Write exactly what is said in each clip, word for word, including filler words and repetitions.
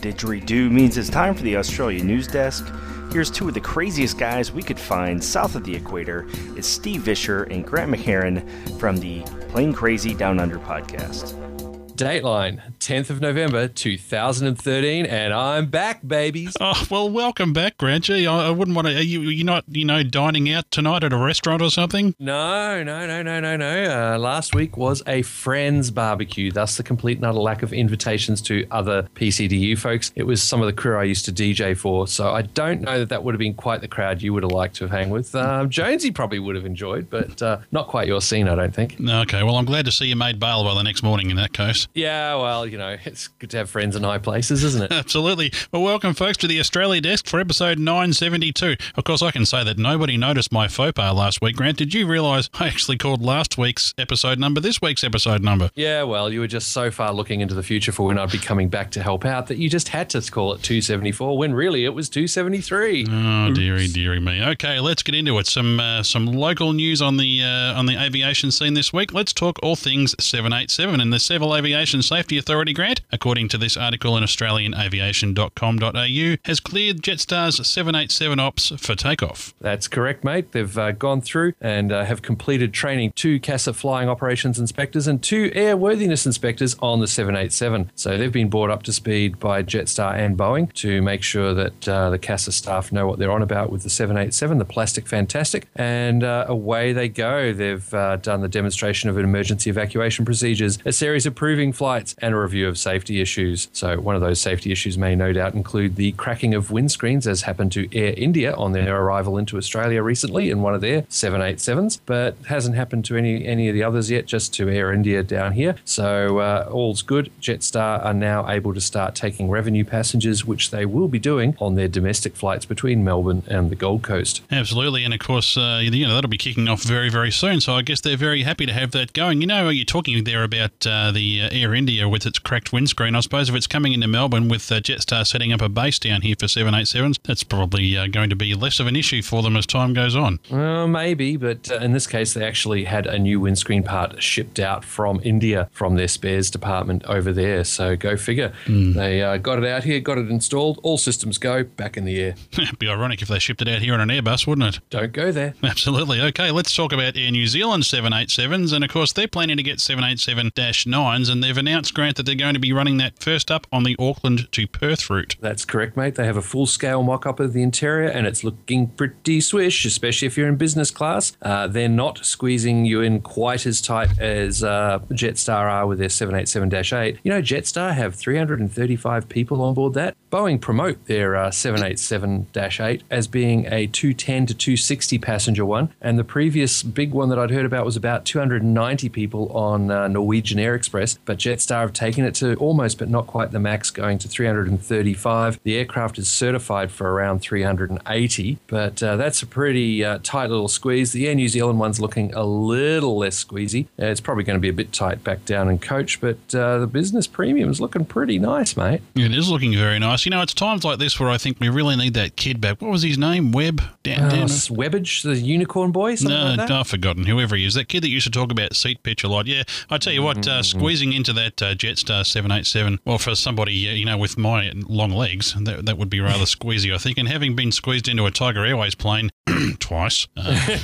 didgeridoo means it's time for the Australia News Desk. Here's two of the craziest guys we could find south of the equator. It's Steve Vischer and Grant McHarran from the Plane Crazy Down Under podcast. Dateline, tenth of November, two thousand thirteen, and I'm back, babies. Oh, well, welcome back, Grant. Gee, I, I wouldn't want to, are you, you're not, you know, dining out tonight at a restaurant or something? No, no, no, no, no, no. Uh, last week was a friends barbecue, thus the complete and utter lack of invitations to other P C D U folks. It was some of the crew I used to D J for, so I don't know that that would have been quite the crowd you would have liked to hang with. Um, Jonesy probably would have enjoyed, but uh, not quite your scene, I don't think. Okay, well, I'm glad to see you made bail by the next morning in that case. Yeah, well, you know, it's good to have friends in high places, isn't it? Absolutely. Well, welcome, folks, to the Australia Desk for episode nine seventy-two. Of course, I can say that nobody noticed my faux pas last week. Grant, did you realise I actually called last week's episode number this week's episode number? Yeah, well, you were just so far looking into the future for when I'd be coming back to help out that you just had to call it two seventy-four when really it was two seventy-three. Oh, oops. Dearie, dearie me. Okay, let's get into it. Some uh, some local news on the, uh, on the aviation scene this week. Let's talk all things seven eighty-seven and the Civil Aviation Safety Authority, Grant, according to this article in australian aviation dot com dot a u, has cleared Jetstar's seven eighty-seven ops for takeoff. That's correct, mate. They've uh, gone through and uh, have completed training two CASA flying operations inspectors and two airworthiness inspectors on the seven eighty-seven. So they've been brought up to speed by Jetstar and Boeing to make sure that uh, the CASA staff know what they're on about with the seven eighty-seven, the plastic fantastic, and uh, away they go. They've uh, done the demonstration of emergency evacuation procedures, a series of proving flights, and a review of safety issues. So one of those safety issues may no doubt include the cracking of windscreens, as happened to Air India on their arrival into Australia recently in one of their seven eighty-sevens, but hasn't happened to any, any of the others yet, just to Air India down here. So uh, all's good. Jetstar are now able to start taking revenue passengers, which they will be doing on their domestic flights between Melbourne and the Gold Coast. Absolutely. And of course, uh, you know, that'll be kicking off very, very soon. So I guess they're very happy to have that going. You know, you're talking there about uh, the uh, Air India with its cracked windscreen. I suppose if it's coming into Melbourne with uh, Jetstar setting up a base down here for seven eighty-sevens, that's probably uh, going to be less of an issue for them as time goes on. Uh, maybe, but uh, in this case, they actually had a new windscreen part shipped out from India from their spares department over there. So go figure. Mm. They uh, got it out here, got it installed. All systems go, back in the air. It'd be ironic if they shipped it out here on an Airbus, wouldn't it? Don't go there. Absolutely. Okay, let's talk about Air New Zealand seven eighty-sevens. And of course, they're planning to get seven eighty-seven nines, and they've announced, Grant, that they're going to be running that first up on the Auckland to Perth route. That's correct, mate. They have a full-scale mock-up of the interior, and it's looking pretty swish, especially if you're in business class. Uh, they're not squeezing you in quite as tight as uh, Jetstar are with their seven eighty-seven dash eight. You know, Jetstar have three hundred thirty-five people on board that. Boeing promote their uh, seven eighty-seven dash eight as being a two ten to two sixty passenger one, and the previous big one that I'd heard about was about two hundred ninety people on uh, Norwegian Air Express, but Jetstar have taken it to almost but not quite the max, going to three hundred thirty-five. The aircraft is certified for around three hundred eighty, but uh, that's a pretty uh, tight little squeeze. The Air New Zealand one's looking a little less squeezy. Uh, it's probably going to be a bit tight back down in coach, but uh, the business premium is looking pretty nice, mate. It is looking very nice. You know, it's times like this where I think we really need that kid back. What was his name? Webb? Dan, Dan, uh, Webbage, the unicorn boy? Something no, like that? I've forgotten. Whoever he is. That kid that used to talk about seat pitch a lot. Yeah, I tell you what, uh, squeezing in into that uh, Jetstar seven eighty-seven, well, for somebody, you know, with my long legs, that, that would be rather squeezy, I think. And having been squeezed into a Tiger Airways plane twice, uh,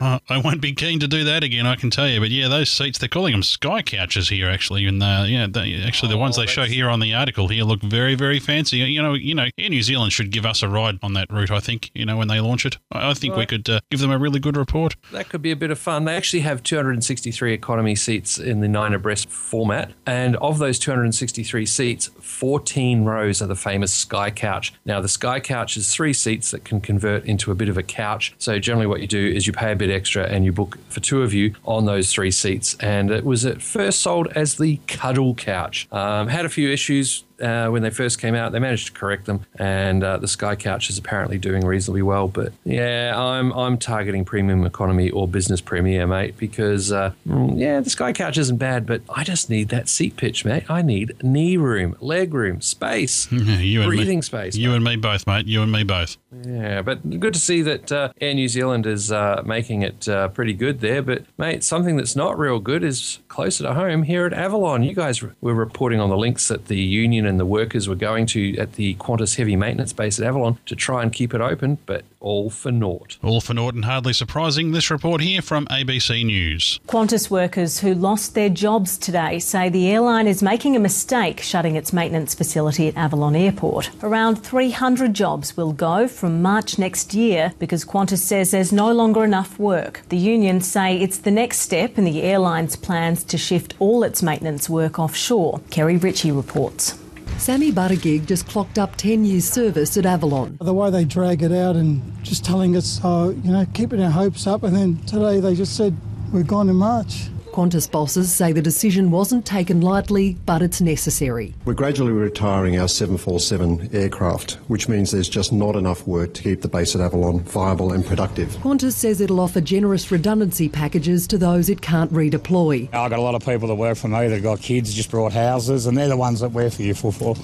uh, I won't be keen to do that again, I can tell you. But, yeah, those seats, they're calling them sky couches here, actually. And, uh, yeah, they, actually, the oh, ones they that's... show here on the article here look very, very fancy. You know, you know, Air New Zealand should give us a ride on that route, I think, you know, when they launch it. I, I think right. we could uh, give them a really good report. That could be a bit of fun. They actually have two hundred sixty-three economy seats in the nine abreast format, and of those two hundred sixty-three seats, fourteen rows are the famous sky couch. Now, the sky couch is three seats that can convert into a bit of a couch. So generally what you do is you pay a bit extra and you book for two of you on those three seats, and it was at first sold as the cuddle couch. Um, had a few issues Uh, when they first came out. They managed to correct them, and uh, the Sky Couch is apparently doing reasonably well. But yeah, I'm I'm targeting premium economy or business premier, mate, because uh, yeah, the Sky Couch isn't bad, but I just need that seat pitch, mate. I need knee room, leg room, space, you breathing and me, space. You mate. and me both, mate. You and me both. Yeah, but good to see that uh, Air New Zealand is uh, making it uh, pretty good there. But mate, something that's not real good is closer to home here at Avalon. You guys were reporting on the links that the union union and the workers were going to at the Qantas heavy maintenance base at Avalon to try and keep it open, but all for naught. All for naught, and hardly surprising. This report here from A B C News. Qantas workers who lost their jobs today say the airline is making a mistake shutting its maintenance facility at Avalon Airport. Around three hundred jobs will go from March next year because Qantas says there's no longer enough work. The unions say it's the next step in the airline's plans to shift all its maintenance work offshore. Kerry Ritchie reports. Sammy Buttergig just clocked up ten years service at Avalon. The way they drag it out and just telling us, oh, you know, keeping our hopes up, and then today they just said, we're gone in March. Qantas bosses say the decision wasn't taken lightly, but it's necessary. We're gradually retiring our seven forty-seven aircraft, which means there's just not enough work to keep the base at Avalon viable and productive. Qantas says it'll offer generous redundancy packages to those it can't redeploy. I've got a lot of people that work for me that have got kids, just brought houses, and they're the ones that we're fearful for.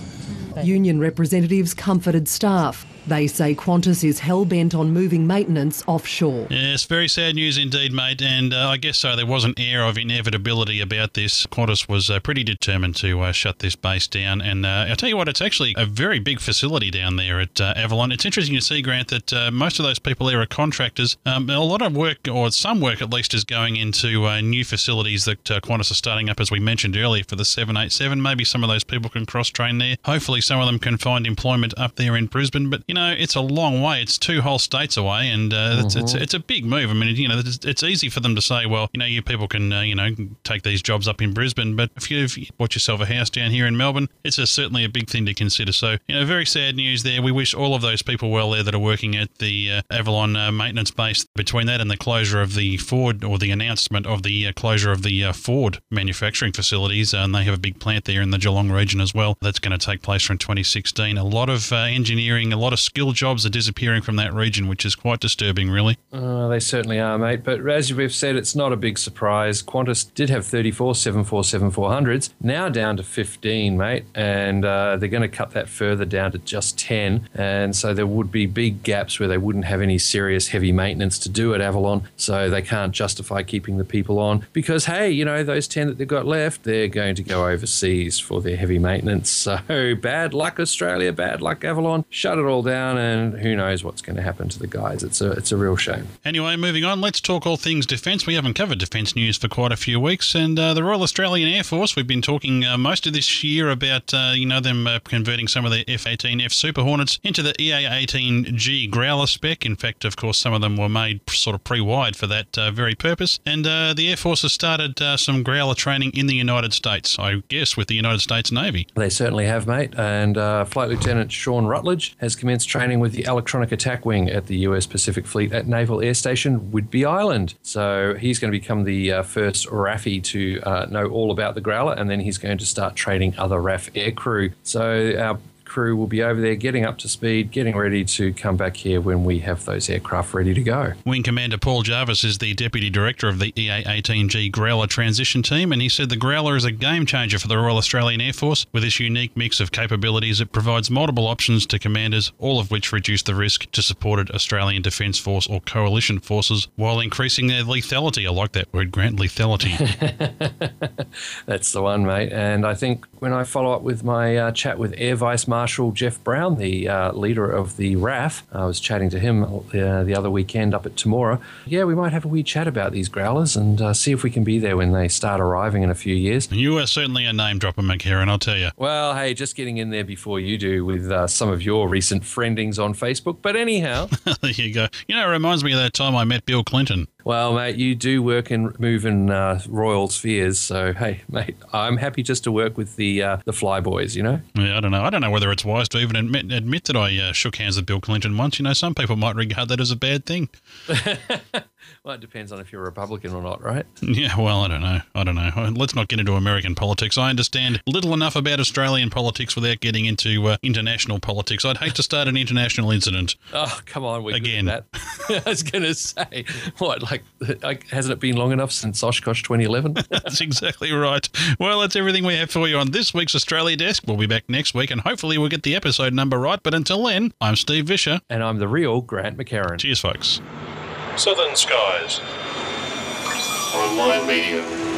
Union representatives comforted staff. They say Qantas is hell-bent on moving maintenance offshore. Yes, very sad news indeed, mate, and uh, I guess so. There was an air of inevitability about this. Qantas was uh, pretty determined to uh, shut this base down, and uh, I'll tell you what, it's actually a very big facility down there at uh, Avalon. It's interesting to see, Grant, that uh, most of those people there are contractors. Um, a lot of work, or some work at least, is going into uh, new facilities that uh, Qantas are starting up, as we mentioned earlier, for the seven eighty-seven. Maybe some of those people can cross-train there. Hopefully some of them can find employment up there in Brisbane, but you know, it's a long way. It's two whole states away, and uh, mm-hmm. it's, it's it's a big move. I mean, you know, it's, it's easy for them to say, well, you know, you people can, uh, you know, take these jobs up in Brisbane, but if you've bought yourself a house down here in Melbourne, it's a, certainly a big thing to consider. So, you know, very sad news there. We wish all of those people well there that are working at the uh, Avalon uh, maintenance base. Between that and the closure of the Ford, or the announcement of the uh, closure of the uh, Ford manufacturing facilities, uh, and they have a big plant there in the Geelong region as well. That's going to take place from twenty sixteen. A lot of uh, engineering, a lot of skilled jobs are disappearing from that region, which is quite disturbing, really. Uh, they certainly are, mate. But as we've said, it's not a big surprise. Qantas did have thirty-four seven forty-seven four hundreds, now down to fifteen, mate. And uh, they're going to cut that further down to just ten. And so there would be big gaps where they wouldn't have any serious heavy maintenance to do at Avalon. So they can't justify keeping the people on because, hey, you know, those ten that they've got left, they're going to go overseas for their heavy maintenance. So bad luck, Australia. Bad luck, Avalon. Shut it all down, and who knows what's going to happen to the guys. It's a it's a real shame. Anyway, moving on, let's talk all things defence. We haven't covered defence news for quite a few weeks, and uh, the Royal Australian Air Force, we've been talking uh, most of this year about uh, you know them uh, converting some of their F eighteen F Super Hornets into the E A eighteen G Growler spec. In fact, of course, some of them were made sort of pre-wired for that uh, very purpose, and uh, the Air Force has started uh, some Growler training in the United States, I guess with the United States Navy. They certainly have, mate, and uh, Flight Lieutenant Sean Rutledge has committed training with the Electronic Attack Wing at the U S Pacific Fleet at Naval Air Station Whidbey Island. So he's going to become the uh, first R A F I to uh, know all about the Growler, and then he's going to start training other R A F aircrew. So our crew will be over there getting up to speed, getting ready to come back here when we have those aircraft ready to go. Wing Commander Paul Jarvis is the Deputy Director of the E A eighteen G Growler Transition Team, and he said the Growler is a game changer for the Royal Australian Air Force. With this unique mix of capabilities, it provides multiple options to commanders, all of which reduce the risk to supported Australian Defence Force or coalition forces while increasing their lethality. I like that word, Grant, lethality. That's the one, mate. And I think when I follow up with my uh, chat with Air Vice Marshal Marshal Jeff Brown, the uh, leader of the R A F. I was chatting to him uh, the other weekend up at Temora. Yeah, we might have a wee chat about these Growlers and uh, see if we can be there when they start arriving in a few years. You are certainly a name dropper, McHarran, I'll tell you. Well, hey, just getting in there before you do with uh, some of your recent friendings on Facebook. But anyhow. There you go. You know, it reminds me of that time I met Bill Clinton. Well, mate, you do work and move in uh, royal spheres, so, hey, mate, I'm happy just to work with the uh, the flyboys, you know? Yeah, I don't know. I don't know whether it's wise to even admit, admit that I uh, shook hands with Bill Clinton once. You know, some people might regard that as a bad thing. Well, it depends on if you're a Republican or not, right? Yeah, well, I don't know. I don't know. Let's not get into American politics. I understand little enough about Australian politics without getting into uh, international politics. I'd hate to start an international incident. Oh, come on. We're Again. Good at that. I was going to say, what, like, like, hasn't it been long enough since Oshkosh twenty eleven? That's exactly right. Well, that's everything we have for you on this week's Australia Desk. We'll be back next week, and hopefully we'll get the episode number right. But until then, I'm Steve Vischer. And I'm the real Grant McHarran. Cheers, folks. Southern Skies. Online media.